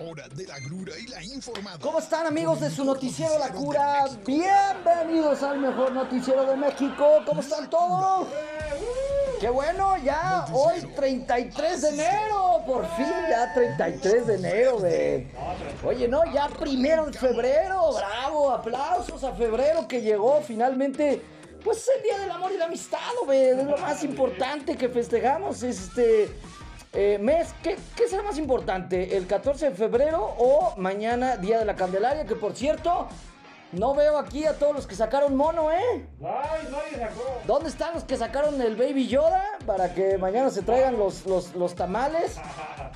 hora de la grura y la informada. ¿Cómo están, amigos de su noticiero La Cura? Bienvenidos al mejor noticiero de México. ¿Cómo están todos? ¡Qué bueno! Ya hoy 33 de enero, por fin ya 33 de enero, güey. Oye, no, ya 1 de febrero, bravo, aplausos a febrero que llegó finalmente. Pues es el Día del Amor y la Amistad, güey, es lo más importante que festejamos, mes. ¿Qué será más importante? ¿El 14 de febrero o mañana Día de la Candelaria? Que por cierto... no veo aquí a todos los que sacaron mono, ¿eh? Ay, nadie sacó. ¿Dónde están los que sacaron el Baby Yoda? Para que mañana se traigan los tamales.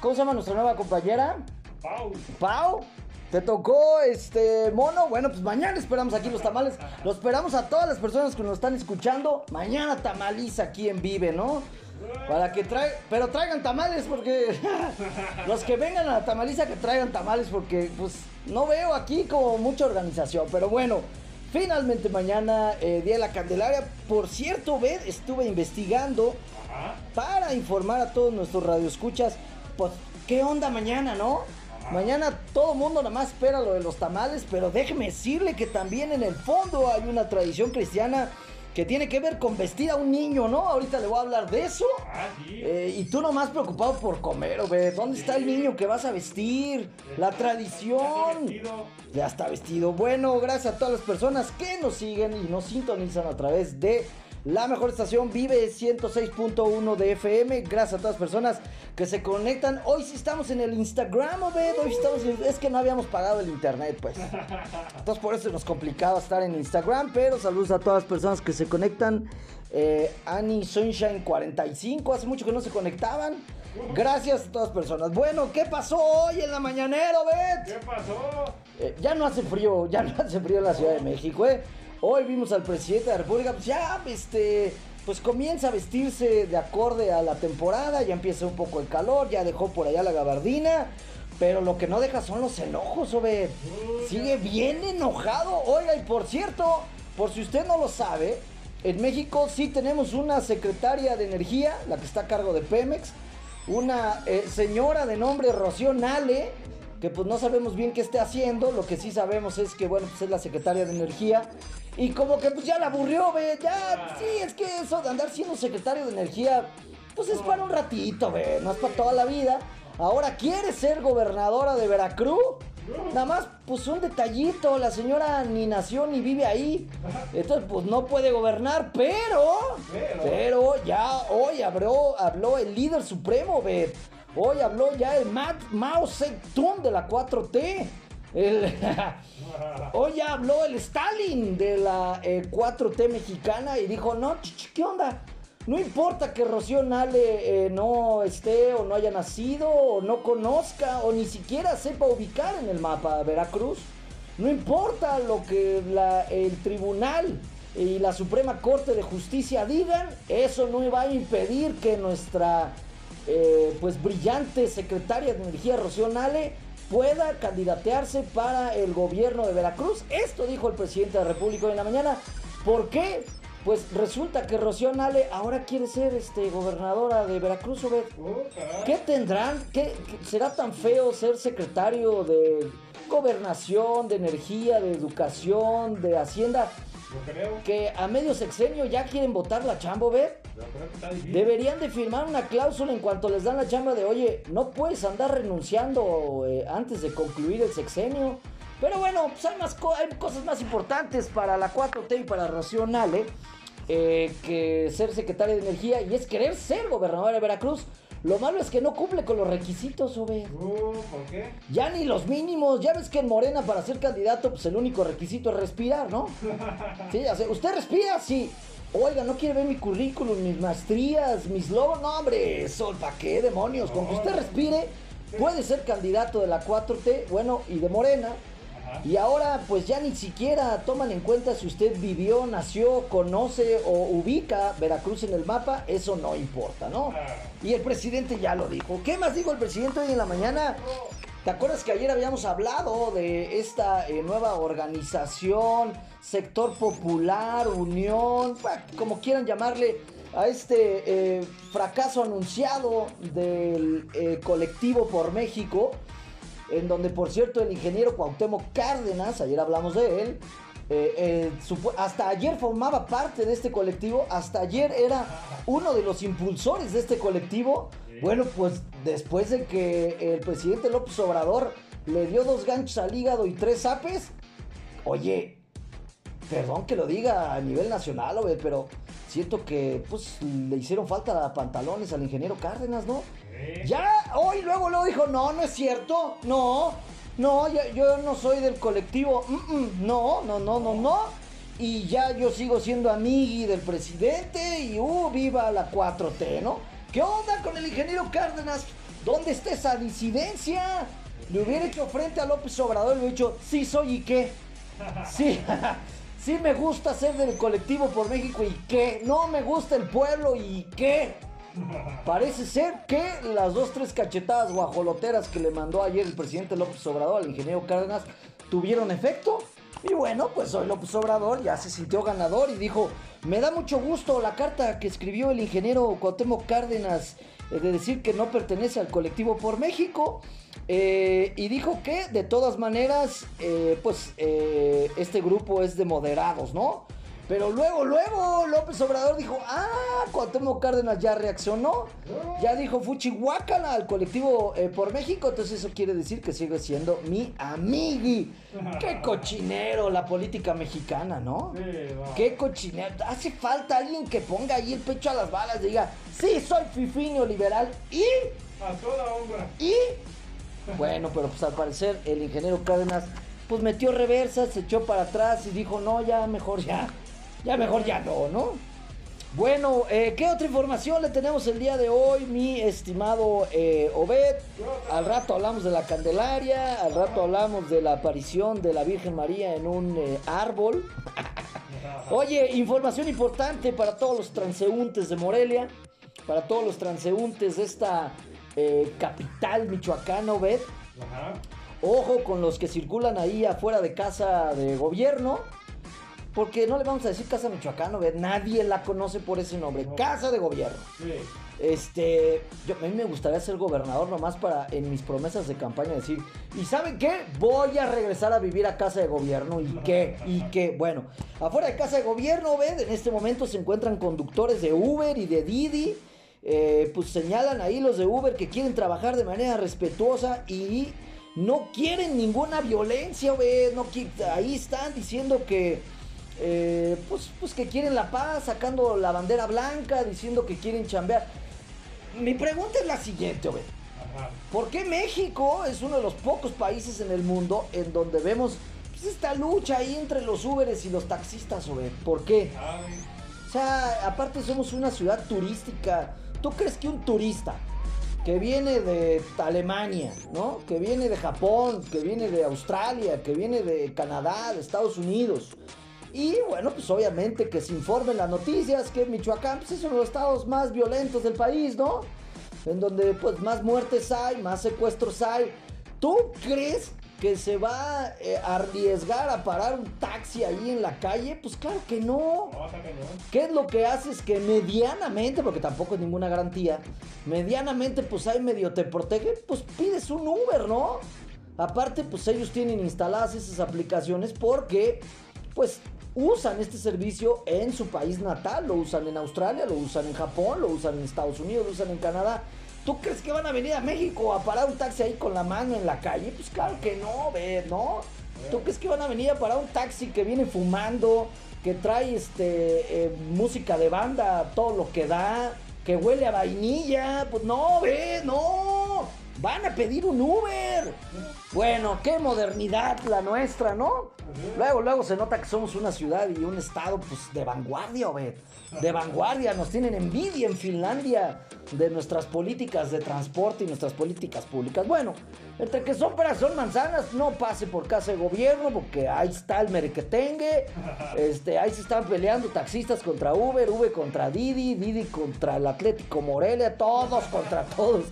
¿Cómo se llama nuestra nueva compañera? Pau. Pau, ¿te tocó mono? Bueno, pues mañana esperamos aquí los tamales. Los esperamos a todas las personas que nos están escuchando. Mañana tamaliza aquí en Vive, ¿no? Para que pero traigan tamales, porque los que vengan a la tamaliza que traigan tamales, porque pues no veo aquí como mucha organización. Pero bueno, finalmente mañana Día de la Candelaria. Por cierto, estuve investigando para informar a todos nuestros radioescuchas, pues qué onda mañana, ¿no? Mañana todo el mundo nada más espera lo de los tamales, pero déjeme decirle que también en el fondo hay una tradición cristiana que tiene que ver con vestir a un niño, ¿no? Ahorita le voy a hablar de eso. Ah, sí. Y tú nomás preocupado por comer, güey. ¿Dónde está el niño que vas a vestir? La tradición. Ya está vestido. Bueno, gracias a todas las personas que nos siguen y nos sintonizan a través de la mejor estación Vive 106.1 de FM. Gracias a todas las personas que se conectan. Hoy sí estamos en el Instagram, Obed. Hoy estamos en... es que no habíamos pagado el internet, pues. Entonces por eso nos complicaba estar en Instagram. Pero saludos a todas las personas que se conectan. Annie Sunshine 45. Hace mucho que no se conectaban. Gracias a todas las personas. Bueno, ¿qué pasó hoy en la mañanera, Obed? ¿Qué pasó? Ya no hace frío. Ya no hace frío en la Ciudad de México, ¿eh? Hoy vimos al presidente de la República, pues ya, pues comienza a vestirse de acorde a la temporada, ya empieza un poco el calor, ya dejó por allá la gabardina, pero lo que no deja son los enojos, Obed. Sigue bien enojado. Oiga, y por cierto, por si usted no lo sabe, en México sí tenemos una secretaria de Energía, la que está a cargo de Pemex, una señora de nombre Rocío Nahle, que pues no sabemos bien qué esté haciendo. Lo que sí sabemos es que, bueno, pues es la secretaria de Energía. Y como que pues ya la aburrió, ve, ya, sí, es que eso de andar siendo secretario de Energía, pues es para un ratito, ve, no es para toda la vida. Ahora quiere ser gobernadora de Veracruz. Nada más, pues un detallito, la señora ni nació ni vive ahí. Entonces, pues no puede gobernar, pero ya hoy habló el líder supremo, ve. Hoy habló ya el Mao Zedong de la 4T. Hoy ya habló el Stalin de la 4T mexicana y dijo, no, ¿qué onda? No importa que Rocío Nahle no esté o no haya nacido o no conozca o ni siquiera sepa ubicar en el mapa Veracruz. No importa lo que el tribunal y la Suprema Corte de Justicia digan, eso no va a impedir que nuestra... pues brillante secretaria de Energía Rocío Nahle pueda candidatearse para el gobierno de Veracruz. Esto dijo el presidente de la República hoy en la mañana. ¿Por qué? Pues resulta que Rocío Nahle ahora quiere ser gobernadora de Veracruz, Obed. ¿Qué tendrán? ¿Qué será tan feo ser secretario de Gobernación, de Energía, de Educación, de Hacienda? Que a medio sexenio ya quieren votar la chamba, Obed. Deberían de firmar una cláusula en cuanto les dan la chamba de, oye, no puedes andar renunciando antes de concluir el sexenio. Pero bueno, pues hay cosas más importantes para la 4T y para Rocío Nahle que ser secretaria de Energía, y es querer ser gobernadora de Veracruz. Lo malo es que no cumple con los requisitos, Obed. ¿Por qué? Ya ni los mínimos. Ya ves que en Morena para ser candidato, pues el único requisito es respirar, ¿no? Sí, ¿usted respira? Sí. Oiga, ¿no quiere ver mi currículum, mis maestrías, mis logros? No, hombre, sol, ¿para qué demonios? Con que usted respire, puede ser candidato de la 4T, bueno, y de Morena. Y ahora, pues ya ni siquiera toman en cuenta si usted vivió, nació, conoce o ubica Veracruz en el mapa. Eso no importa, ¿no? Y el presidente ya lo dijo. ¿Qué más dijo el presidente hoy en la mañana? ¿Te acuerdas que ayer habíamos hablado de esta nueva organización, sector popular, unión, como quieran llamarle, a este fracaso anunciado del colectivo por México? en donde, por cierto, el ingeniero Cuauhtémoc Cárdenas, ayer hablamos de él, hasta ayer formaba parte de este colectivo, hasta ayer era uno de los impulsores de este colectivo. Bueno, pues después de que el presidente López Obrador le dio 2 ganchos al hígado y 3 zapes, oye, perdón que lo diga a nivel nacional, oye, pero siento que pues le hicieron falta pantalones al ingeniero Cárdenas, ¿no? Ya hoy luego dijo, no es cierto, no, yo no soy del colectivo, no. Y ya yo sigo siendo amigui del presidente y viva la 4T, ¿no? ¿Qué onda con el ingeniero Cárdenas? ¿Dónde está esa disidencia? Le hubiera hecho frente a López Obrador y le hubiera dicho, sí soy y qué. Sí, sí me gusta ser del colectivo por México y qué. No me gusta el pueblo y qué. Parece ser que las 2-3 cachetadas guajoloteras que le mandó ayer el presidente López Obrador al ingeniero Cárdenas tuvieron efecto. Y bueno, pues hoy López Obrador ya se sintió ganador y dijo, me da mucho gusto la carta que escribió el ingeniero Cuauhtémoc Cárdenas de decir que no pertenece al colectivo por México. Y dijo que de todas maneras, este grupo es de moderados, ¿no? Pero luego López Obrador dijo, Cuauhtémoc Cárdenas ya reaccionó, ya dijo fuchi guácala al colectivo por México, entonces eso quiere decir que sigue siendo mi amigui. ¡Qué cochinero la política mexicana!, ¿no? Sí, wow. ¡Qué cochinero! Hace falta alguien que ponga ahí el pecho a las balas y diga, sí, soy fifiño liberal y... a toda honra. Y... bueno, pero pues al parecer el ingeniero Cárdenas pues metió reversas, se echó para atrás y dijo, no, ya mejor ya no, ¿no? Bueno, ¿qué otra información le tenemos el día de hoy, mi estimado Obed? Al rato hablamos de la Candelaria, al rato hablamos de la aparición de la Virgen María en un árbol. Oye, información importante para todos los transeúntes de Morelia, para todos los transeúntes de esta capital michoacana, Obed. Ajá. Ojo con los que circulan ahí afuera de casa de gobierno, porque no le vamos a decir Casa Michoacano, nadie la conoce por ese nombre, no. Casa de Gobierno. Sí. A mí me gustaría ser gobernador nomás para en mis promesas de campaña decir, ¿y saben qué? Voy a regresar a vivir a Casa de Gobierno, ¿y qué? Bueno, afuera de Casa de Gobierno, en este momento se encuentran conductores de Uber y de Didi. Pues señalan ahí los de Uber que quieren trabajar de manera respetuosa y no quieren ninguna violencia, ahí están diciendo que que quieren la paz, sacando la bandera blanca, diciendo que quieren chambear. Mi pregunta es la siguiente, ¿por qué México es uno de los pocos países en el mundo en donde vemos pues, esta lucha ahí entre los Uberes y los taxistas, Obed? ¿Por qué? O sea, aparte somos una ciudad turística. ¿Tú crees que un turista que viene de Alemania, ¿no? Que viene de Japón, que viene de Australia, que viene de Canadá, de Estados Unidos? Y bueno, pues obviamente que se informen las noticias que Michoacán pues, es uno de los estados más violentos del país, ¿no? En donde pues más muertes hay, más secuestros hay. ¿Tú crees que se va a arriesgar a parar un taxi ahí en la calle? Pues claro que no. ¿Qué es lo que haces? Que medianamente, porque tampoco es ninguna garantía, medianamente pues ahí medio te protege, pues pides un Uber, ¿no? Aparte pues ellos tienen instaladas esas aplicaciones porque pues usan este servicio en su país natal, lo usan en Australia, lo usan en Japón, lo usan en Estados Unidos, lo usan en Canadá. ¿Tú crees que van a venir a México a parar un taxi ahí con la mano en la calle? Pues claro que no, ¿no? ¿Tú crees que van a venir a parar un taxi que viene fumando, que trae música de banda, todo lo que da, que huele a vainilla? Pues no, no. Van a pedir un Uber. Bueno, qué modernidad la nuestra, ¿no? Luego se nota que somos una ciudad y un estado, pues, de vanguardia, de vanguardia. Nos tienen envidia en Finlandia de nuestras políticas de transporte y nuestras políticas públicas. Bueno, entre que son peras son manzanas, no pase por Casa de Gobierno, porque ahí está el merequetengue. Ahí se están peleando taxistas contra Uber, Uber contra Didi, Didi contra el Atlético Morelia, todos contra todos.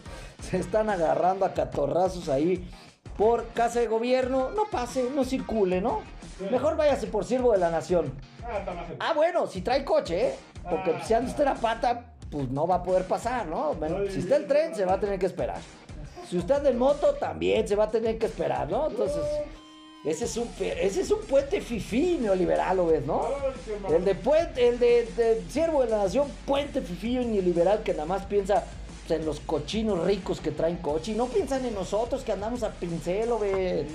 Se están agarrando a catorrazos ahí por Casa de Gobierno. No pase, no circule, ¿no? Sí. Mejor váyase por Siervo de la Nación. Bueno, si trae coche, ¿eh? Porque si anda usted a pata, pues no va a poder pasar, ¿no? Bueno, si está el tren, se va a tener que esperar. Si usted anda en moto, también se va a tener que esperar, ¿no? Entonces, ese es un puente fifí neoliberal, ¿lo ves, no? El de siervo de la nación, puente fifí neoliberal que nada más piensa en los cochinos ricos que traen coche y no piensan en nosotros que andamos a pincel, ¿lo ves?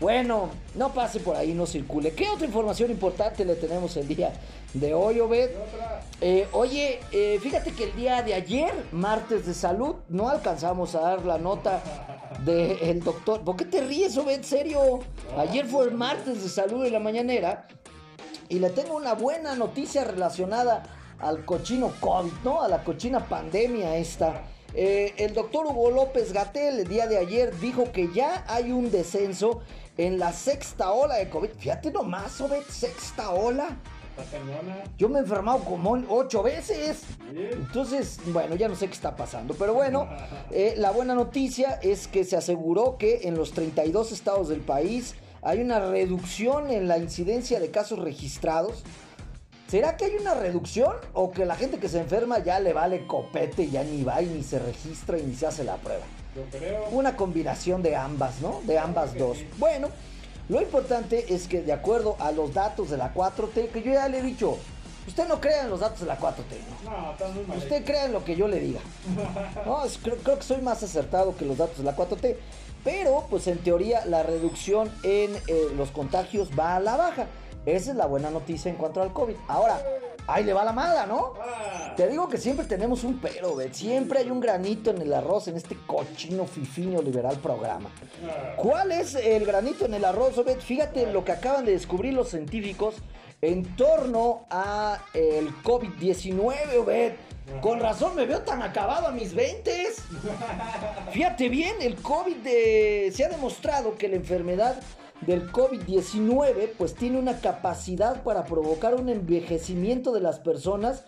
Bueno, no pase por ahí, no circule. ¿Qué otra información importante le tenemos el día de hoy, Obed? Oye, fíjate que el día de ayer, martes de salud, no alcanzamos a dar la nota del doctor. ¿Por qué te ríes, Obed? ¿Serio? Ayer fue el martes de salud en la mañanera y le tengo una buena noticia relacionada al cochino COVID, ¿no? A la cochina pandemia esta. El doctor Hugo López-Gatell el día de ayer dijo que ya hay un descenso en la sexta ola de COVID. Fíjate nomás, Obed, sexta ola. Yo me he enfermado como 8 veces. Entonces, bueno, ya no sé qué está pasando. Pero bueno, la buena noticia es que se aseguró que en los 32 estados del país hay una reducción en la incidencia de casos registrados. ¿Será que hay una reducción o que la gente que se enferma ya le vale copete y ya ni va y ni se registra y ni se hace la prueba? Yo creo. Una combinación de ambas, ¿no? De ambas dos. Sí. Bueno, lo importante es que de acuerdo a los datos de la 4T, que yo ya le he dicho, usted no crea en los datos de la 4T, ¿no? No, está muy mal. Usted crea en lo que yo le diga. No, creo que soy más acertado que los datos de la 4T. Pero, pues en teoría, la reducción en los contagios va a la baja. Esa es la buena noticia en cuanto al COVID. Ahora, ahí le va la mala, ¿no? Te digo que siempre tenemos un pero, ¿ve? Siempre hay un granito en el arroz en este cochino fifiño liberal programa. ¿Cuál es el granito en el arroz, Obed? Fíjate lo que acaban de descubrir los científicos en torno a el COVID-19, Obed. Con razón me veo tan acabado a mis 20s. Fíjate bien, el COVID se ha demostrado que la enfermedad del COVID-19 pues tiene una capacidad para provocar un envejecimiento de las personas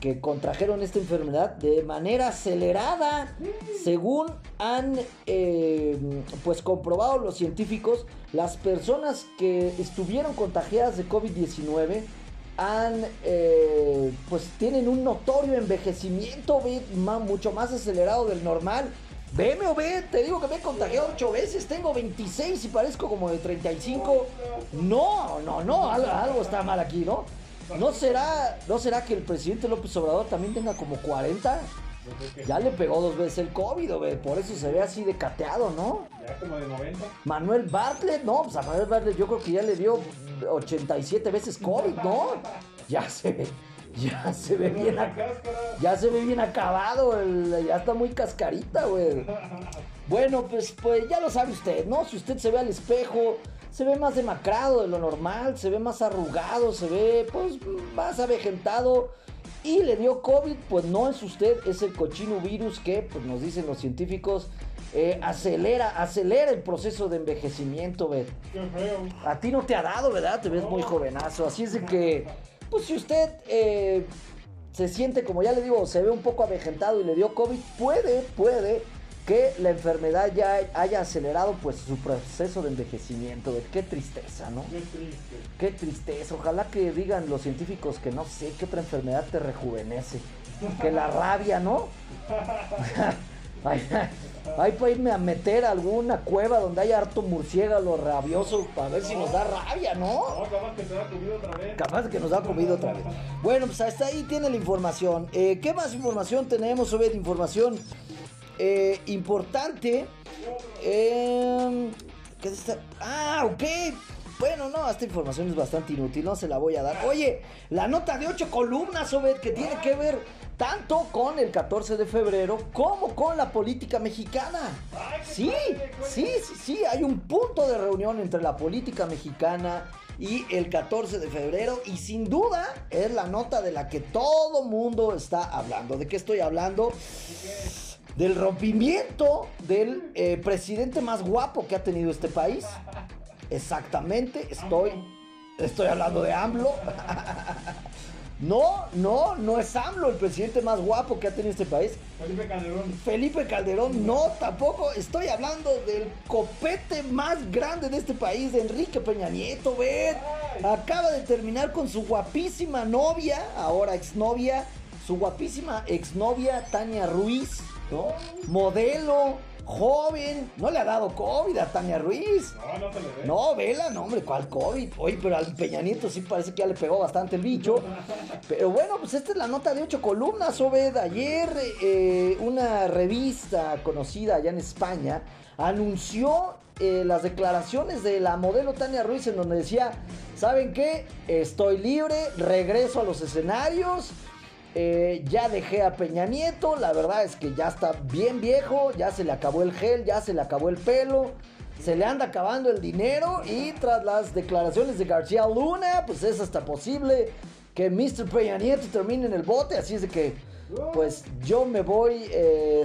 que contrajeron esta enfermedad de manera acelerada, según han pues comprobado los científicos. Las personas que estuvieron contagiadas de COVID-19 pues tienen un notorio envejecimiento mucho más acelerado del normal. Veme, Obed, te digo que me he contagiado 8 veces, tengo 26 y parezco como de 35. No, algo está mal aquí, ¿no? ¿No será que el presidente López Obrador también tenga como 40? Ya le pegó 2 veces el COVID, Obed, por eso se ve así de cateado, ¿no? Ya como de 90. Manuel Bartlett, no, pues a Manuel Bartlett yo creo que ya le dio 87 veces COVID, ¿no? Ya se ve bien acabado, ya está muy cascarita, güey. Bueno, pues ya lo sabe usted, ¿no? Si usted se ve al espejo, se ve más demacrado de lo normal, se ve más arrugado, se ve pues más avejentado y le dio COVID, pues no es usted, es el cochino virus que, pues nos dicen los científicos, acelera el proceso de envejecimiento, güey. Qué feo. A ti no te ha dado, ¿verdad? Te ves muy jovenazo, así es de que... Pues si usted se siente, como ya le digo, se ve un poco avejentado y le dio COVID, puede que la enfermedad ya haya acelerado pues su proceso de envejecimiento. Qué tristeza, ¿no? Qué triste. Qué tristeza. Ojalá que digan los científicos que no sé qué otra enfermedad te rejuvenece. Que la rabia, ¿no? Hay para irme a meter a alguna cueva donde haya harto murciélago rabioso para ver si nos da rabia, ¿no? No, capaz que nos da comida otra vez. Bueno, pues hasta ahí tiene la información. ¿Qué más información tenemos, Obed? Información importante. ¿Qué es esta? Ah, ok. Bueno, no, esta información es bastante inútil, no se la voy a dar. Oye, la nota de 8 columnas, Obed, que tiene que ver tanto con el 14 de febrero como con la política mexicana. Sí, hay un punto de reunión entre la política mexicana y el 14 de febrero y sin duda es la nota de la que todo mundo está hablando. ¿De qué estoy hablando? Del rompimiento del presidente más guapo que ha tenido este país. Exactamente, estoy hablando de AMLO. No es AMLO el presidente más guapo que ha tenido este país. Felipe Calderón, no, tampoco. Estoy hablando del copete más grande de este país, de Enrique Peña Nieto, ¿ves? Acaba de terminar con su guapísima novia, ahora exnovia, Tania Ruiz, ¿no? Modelo, joven, no le ha dado COVID a Tania Ruiz. No, no se le ve. No, vela, no, hombre, ¿cuál COVID? Oye, pero al Peña Nieto sí parece que ya le pegó bastante el bicho. Pero bueno, pues esta es la nota de 8 columnas, Obed. Ayer una revista conocida allá en España anunció las declaraciones de la modelo Tania Ruiz, en donde decía: ¿saben qué? Estoy libre, regreso a los escenarios. Ya dejé a Peña Nieto, la verdad es que ya está bien viejo, ya se le acabó el gel, ya se le acabó el pelo, se le anda acabando el dinero, y tras las declaraciones de García Luna, pues es hasta posible que Mr. Peña Nieto termine en el bote, así es de que pues yo me voy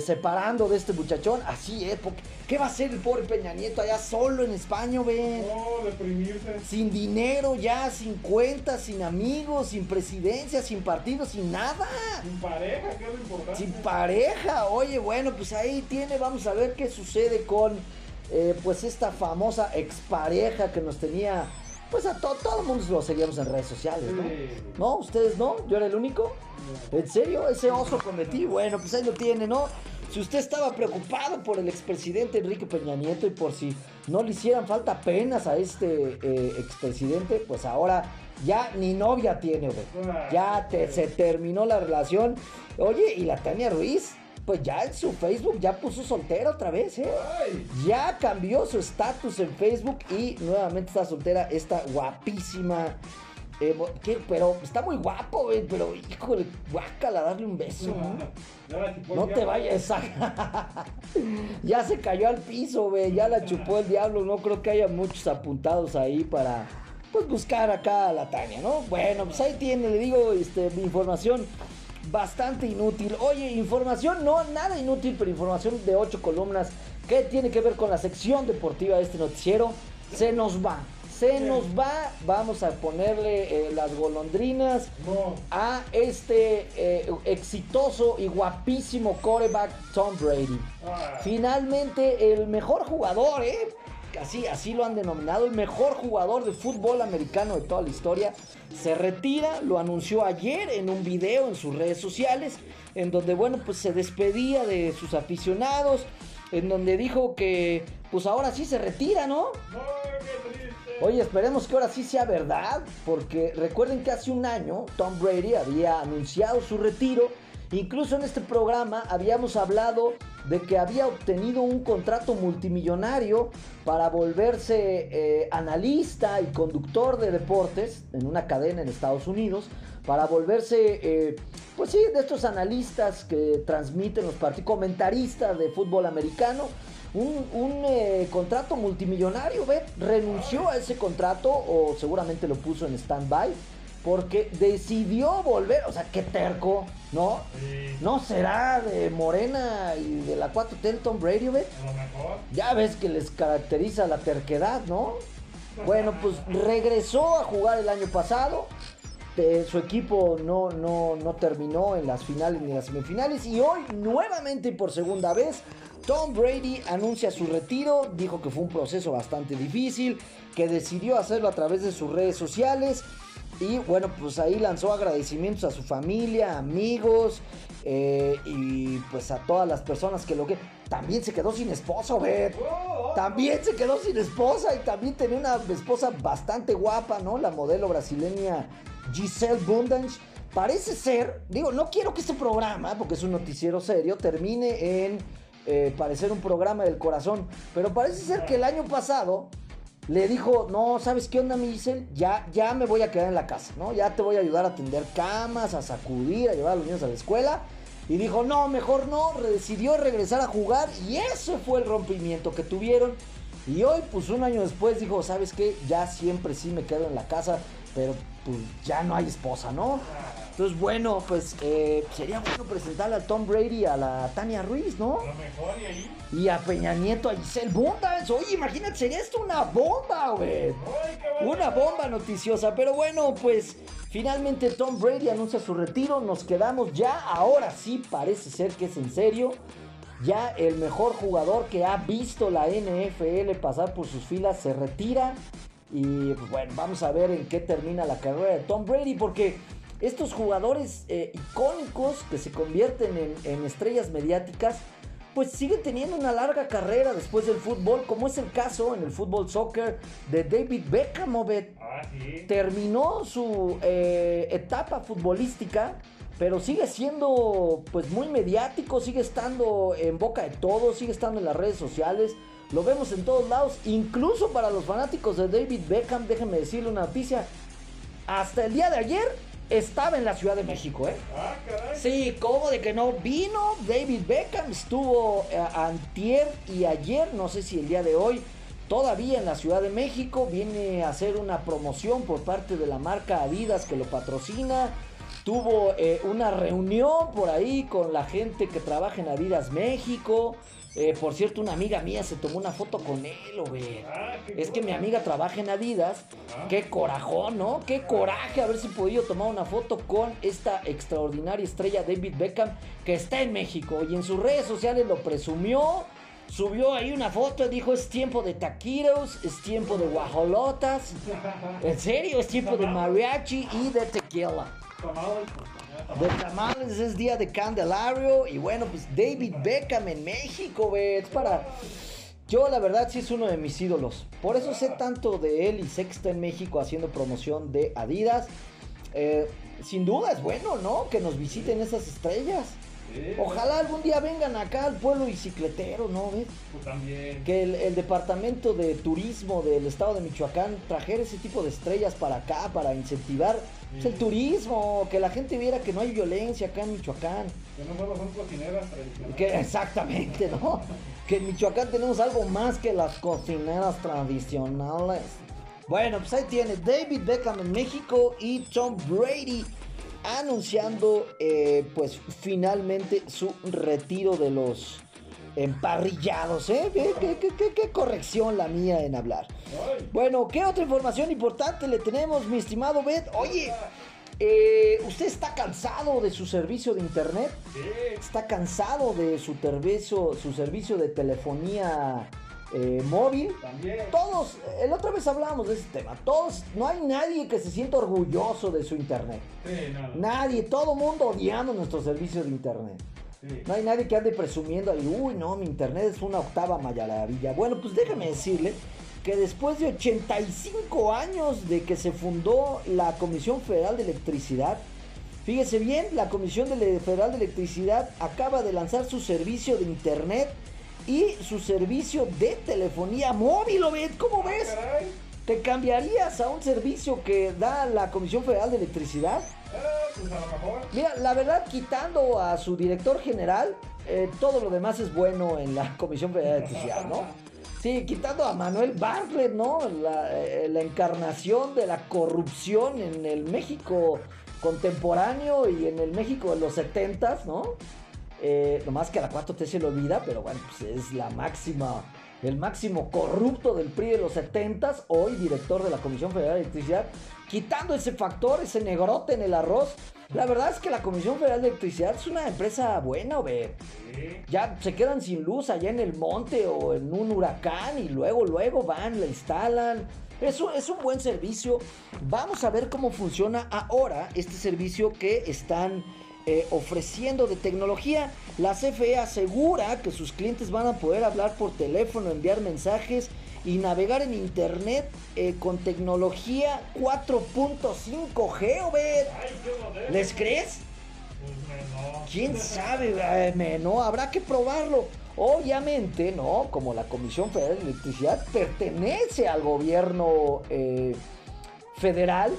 separando de este muchachón, así es, porque ¿qué va a hacer el pobre Peña Nieto allá solo en España, ven? No, deprimirse. Sin dinero ya, sin cuentas, sin amigos, sin presidencia, sin partido, sin nada. Sin pareja, que es lo importante. Sin pareja, oye, bueno, pues ahí tiene, vamos a ver qué sucede con, pues esta famosa expareja que nos tenía, pues a todo el mundo lo seguíamos en redes sociales, ¿no? Sí. ¿No? ¿Ustedes no? ¿Yo era el único? No. ¿En serio? Ese oso cometí, bueno, pues ahí lo tiene, ¿no? Si usted estaba preocupado por el expresidente Enrique Peña Nieto y por si no le hicieran falta apenas a este expresidente, pues ahora ya ni novia tiene, güey. Ya se terminó la relación. Oye, y la Tania Ruiz, pues ya en su Facebook ya puso soltera otra vez, ¿eh? Ya cambió su estatus en Facebook y nuevamente está soltera esta guapísima... pero está muy guapo, pero híjole, guácala, darle un beso. No te vayas a... Ya se cayó al piso, ya la chupó el diablo, no creo que haya muchos apuntados ahí para, pues, buscar acá a la Tania, ¿no? Bueno, pues ahí tiene, le digo, información bastante inútil. Oye, información, no, nada inútil, pero información de 8 columnas que tiene que ver con la sección deportiva de este noticiero. Se nos va. Se nos va, vamos a ponerle las golondrinas a este exitoso y guapísimo quarterback Tom Brady. Finalmente el mejor jugador, así lo han denominado, el mejor jugador de fútbol americano de toda la historia, se retira, lo anunció ayer en un video en sus redes sociales, en donde, bueno, pues se despedía de sus aficionados, en donde dijo que pues ahora sí se retira, ¿no? Oye, esperemos que ahora sí sea verdad, porque recuerden que hace un año Tom Brady había anunciado su retiro. Incluso en este programa habíamos hablado de que había obtenido un contrato multimillonario para volverse analista y conductor de deportes en una cadena en Estados Unidos, para volverse, pues sí, de estos analistas que transmiten los partidos, comentaristas de fútbol americano. Un contrato multimillonario, ¿ves? Renunció a ese contrato, o seguramente lo puso en stand-by, porque decidió volver. O sea, qué terco, ¿no? Sí. ¿No será de Morena y de la 4T Tom Brady, ¿ves? A lo mejor. Ya ves que les caracteriza la terquedad, ¿no? Bueno, pues regresó a jugar el año pasado. Su equipo no terminó en las finales ni en las semifinales. Y hoy, nuevamente y por segunda vez, Tom Brady anuncia su retiro. Dijo que fue un proceso bastante difícil, que decidió hacerlo a través de sus redes sociales. Y bueno, pues ahí lanzó agradecimientos a su familia, amigos, y pues a todas las personas que lo que... También se quedó sin esposo, Beth. También se quedó sin esposa, y también tenía una esposa bastante guapa, ¿no? La modelo brasileña Gisele Bündchen. Parece ser, digo, no quiero que este programa, porque es un noticiero serio, termine en parecer un programa del corazón, pero parece ser que el año pasado le dijo: no, ¿sabes qué onda, mi Gisele? Ya me voy a quedar en la casa, ¿no? Ya te voy a ayudar a tender camas, a sacudir, a llevar a los niños a la escuela. Y dijo: no, mejor no. Decidió regresar a jugar, y eso fue el rompimiento que tuvieron. Y hoy, pues un año después, dijo: ¿sabes qué? Ya siempre sí me quedo en la casa, pero pues ya no hay esposa, ¿no? Entonces, bueno, pues sería bueno presentarle a Tom Brady a la Tania Ruiz, ¿no? Lo mejor, y ahí. Y a Peña Nieto, a Gisele Bündchen. Oye, imagínate, sería esto una bomba, güey. Una bomba noticiosa. Pero bueno, pues finalmente Tom Brady anuncia su retiro. Nos quedamos ya, ahora sí parece ser que es en serio. Ya el mejor jugador que ha visto la NFL pasar por sus filas se retira. Y pues bueno, vamos a ver en qué termina la carrera de Tom Brady, porque estos jugadores icónicos que se convierten en estrellas mediáticas, pues sigue teniendo una larga carrera después del fútbol, como es el caso en el fútbol soccer de David Beckham. Terminó su etapa futbolística, pero sigue siendo pues muy mediático, sigue estando en boca de todos, sigue estando en las redes sociales, lo vemos en todos lados. Incluso para los fanáticos de David Beckham, déjenme decirle una noticia, hasta el día de ayer estaba en la Ciudad de México, ¿eh? Ah, caray. Sí, ¿cómo de que no vino? David Beckham estuvo antier y ayer, no sé si el día de hoy, todavía en la Ciudad de México. Viene a hacer una promoción por parte de la marca Adidas que lo patrocina. Tuvo una reunión por ahí con la gente que trabaja en Adidas México. Por cierto, una amiga mía se tomó una foto con él, Obed. Es que mi amiga trabaja en Adidas. Qué corajón, ¿no? Qué coraje haber si podido tomar una foto con esta extraordinaria estrella David Beckham, que está en México, y en sus redes sociales lo presumió. Subió ahí una foto y dijo: es tiempo de taquitos, es tiempo de guajolotas, en serio, es tiempo de mariachi y de tequila, de tamales, es día de Candelario. Y bueno, pues David Beckham en México, ¿ves? Para... yo la verdad sí es uno de mis ídolos, por eso sé tanto de él, y sé que está en México haciendo promoción de Adidas. Sin duda es bueno, ¿no?, que nos visiten esas estrellas. Ojalá algún día vengan acá al pueblo bicicletero, ¿no? ¿Ves? Pues también que el departamento de turismo del estado de Michoacán trajera ese tipo de estrellas para acá, para incentivar el turismo, que la gente viera que no hay violencia acá en Michoacán. Que no solo son cocineras tradicionales. Que, exactamente, ¿no? Que en Michoacán tenemos algo más que las cocineras tradicionales. Bueno, pues ahí tiene David Beckham en México y Tom Brady anunciando pues finalmente su retiro de los emparrillados, ¿eh? ¿Qué corrección la mía en hablar. Bueno, ¿qué otra información importante le tenemos, mi estimado Beth? Oye, ¿usted está cansado de su servicio de internet? ¿Está cansado de su servicio de telefonía móvil? También. Todos, la otra vez hablamos de ese tema, todos, no hay nadie que se sienta orgulloso de su internet. Sí, nada. Nadie, todo mundo odiando nuestro servicio de internet. Sí. No hay nadie que ande presumiendo ahí, uy no, mi internet es una octava maravilla. Bueno, pues déjame decirle que después de 85 años de que se fundó la Comisión Federal de Electricidad, fíjese bien, la Comisión Federal de Electricidad acaba de lanzar su servicio de internet y su servicio de telefonía móvil, Obed. ¿Cómo ves? Caray. ¿Te cambiarías a un servicio que da la Comisión Federal de Electricidad? Pues a lo mejor. Mira, la verdad, quitando a su director general, todo lo demás es bueno en la Comisión Federal de Electricidad, ¿no? Sí, quitando a Manuel Bartlett, ¿no? La encarnación de la corrupción en el México contemporáneo y en el México de los 70s, ¿no? Nomás que a la 4T se lo olvida, pero bueno, pues es la máxima, el máximo corrupto del PRI de los 70s, hoy director de la Comisión Federal de Electricidad. Quitando ese factor, ese negrote en el arroz, la verdad es que la Comisión Federal de Electricidad es una empresa buena, ¿ve? Ya se quedan sin luz allá en el monte o en un huracán y luego van, la instalan. Es un buen servicio. Vamos a ver cómo funciona ahora este servicio que están ofreciendo de tecnología. La CFE asegura que sus clientes van a poder hablar por teléfono, enviar mensajes y navegar en internet con tecnología 4.5G, Obed. ¿Les crees? ¿Quién sabe? No, habrá que probarlo. Obviamente, no, como la Comisión Federal de Electricidad pertenece al gobierno federal.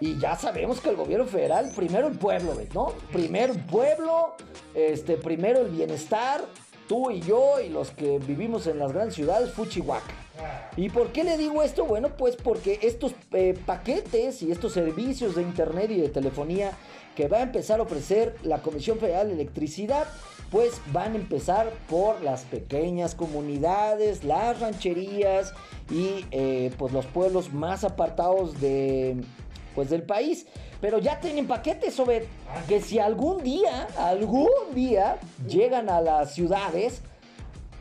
Y ya sabemos que el gobierno federal, primero el pueblo, ¿ves? ¿No? Primero el pueblo, primero el bienestar, tú y yo y los que vivimos en las grandes ciudades, Fuchihuaca. ¿Y por qué le digo esto? Bueno, pues porque estos paquetes y estos servicios de internet y de telefonía que va a empezar a ofrecer la Comisión Federal de Electricidad, pues van a empezar por las pequeñas comunidades, las rancherías y pues los pueblos más apartados de... pues del país, pero ya tienen paquetes sobre que si algún día llegan a las ciudades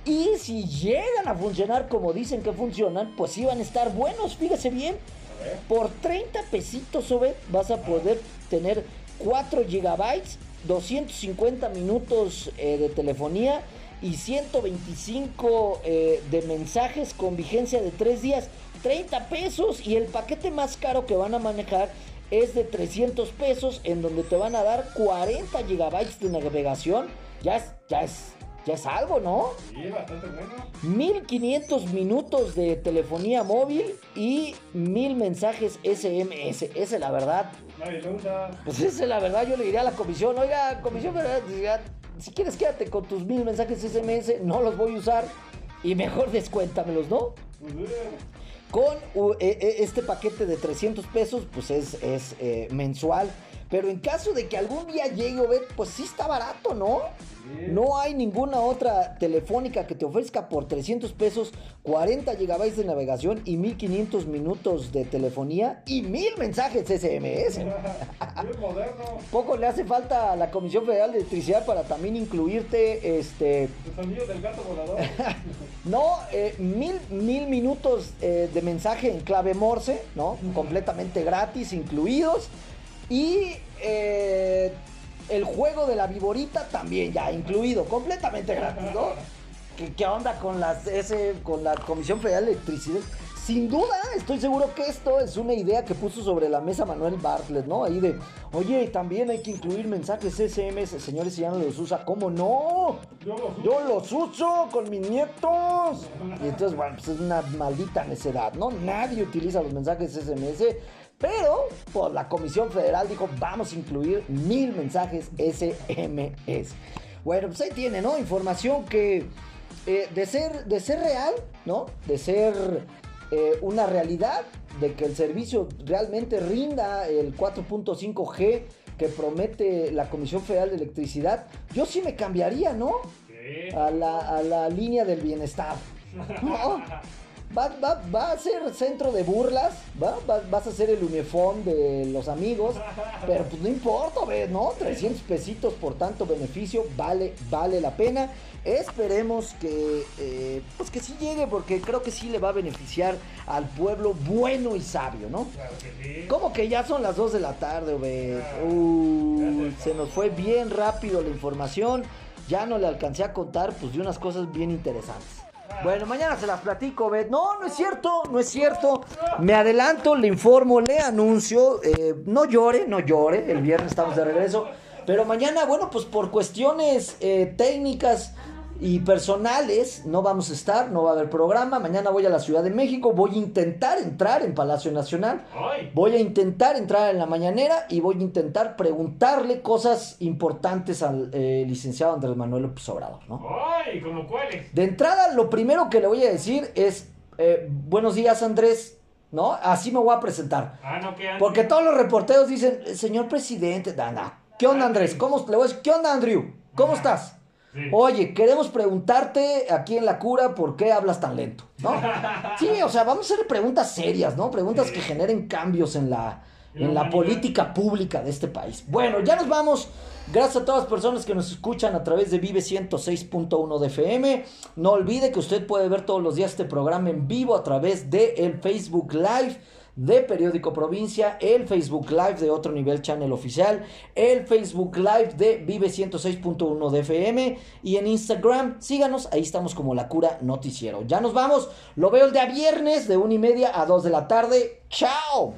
y si llegan a funcionar como dicen que funcionan, pues sí van a estar buenos, fíjese bien, por 30 pesitos sobre vas a poder tener 4 gigabytes, 250 minutos de telefonía y 125 de mensajes con vigencia de 3 días, 30 pesos. Y el paquete más caro que van a manejar es de 300 pesos, en donde te van a dar 40 gigabytes de navegación. Ya es algo, ¿no? Sí, bastante bueno. 1.500 minutos de telefonía móvil y 1.000 mensajes SMS. Esa es la verdad. Nadie lo usa. Pues esa es la verdad. Yo le diría a la comisión: oiga, comisión, si quieres quédate con tus 1.000 mensajes SMS, no los voy a usar y mejor descuéntamelos, ¿no? Uh-huh. Con este paquete de 300 pesos, pues es mensual. Pero en caso de que algún día llegue Obed, pues sí está barato, ¿no? Sí. No hay ninguna otra telefónica que te ofrezca por 300 pesos 40 GB de navegación y 1.500 minutos de telefonía y 1.000 mensajes SMS. Muy moderno. Poco le hace falta a la Comisión Federal de Electricidad para también incluirte este... el sonido del gato volador. No, 1.000 minutos de mensaje en clave Morse, ¿no? Completamente gratis, incluidos. Y el juego de la viborita también ya incluido, completamente gratis, ¿no? ¿Qué onda con la Comisión Federal de Electricidad? Sin duda, estoy seguro que esto es una idea que puso sobre la mesa Manuel Bartlett, ¿no? Ahí de, oye, también hay que incluir mensajes SMS, señores, si ya no los usa, ¿cómo no? Yo los uso con mis nietos. Y entonces, bueno, pues es una maldita necedad, ¿no? Nadie utiliza los mensajes SMS. Pero, pues, la Comisión Federal dijo, vamos a incluir 1.000 mensajes SMS. Bueno, pues ahí tiene, ¿no? Información que, de ser real, ¿no? De ser una realidad, de que el servicio realmente rinda el 4.5G que promete la Comisión Federal de Electricidad. Yo sí me cambiaría, ¿no? Sí. A la línea del bienestar, ¿no? Va a ser centro de burlas, vas a ser el uniforme de los amigos, pero pues no importa, ¿ves? ¿No? 300 pesitos por tanto beneficio, vale la pena. Esperemos que, pues que sí llegue, porque creo que sí le va a beneficiar al pueblo bueno y sabio, ¿no? Claro que sí. ¿Cómo que ya son las 2 de la tarde, güey? Se nos fue bien rápido la información, ya no le alcancé a contar pues de unas cosas bien interesantes. Bueno, mañana se las platico, ¿ves? No es cierto. Me adelanto, le informo, le anuncio. No llore. El viernes estamos de regreso. Pero mañana, bueno, pues por cuestiones técnicas y personales no vamos a estar, no va a haber programa. Mañana voy a la Ciudad de México. Voy a intentar entrar en Palacio Nacional. Voy a intentar entrar en la mañanera y voy a intentar preguntarle cosas importantes al licenciado Andrés Manuel López Obrador, ¿no? ¡Ay! ¿Cómo cuáles? De entrada, lo primero que le voy a decir es buenos días, Andrés, ¿no? Así me voy a presentar. Ah, no, ¿qué? Porque todos los reporteros dicen, señor presidente, ¿qué onda, Andrés? ¿Cómo le voy a decir? ¿Qué onda, Andrew? ¿Cómo estás? Sí. Oye, queremos preguntarte aquí en La Cura por qué hablas tan lento, ¿no? Sí, o sea, vamos a hacer preguntas serias, ¿no? Preguntas que generen cambios en la política pública de este país. Bueno, ya nos vamos. Gracias a todas las personas que nos escuchan a través de Vive 106.1 de FM. No olvide que usted puede ver todos los días este programa en vivo a través del Facebook Live de Periódico Provincia, el Facebook Live de Otro Nivel Channel Oficial, el Facebook Live de Vive 106.1 de FM y en Instagram, síganos, ahí estamos como La Cura Noticiero. Ya nos vamos, lo veo el día viernes de 1:30 a 2 de la tarde. ¡Chao!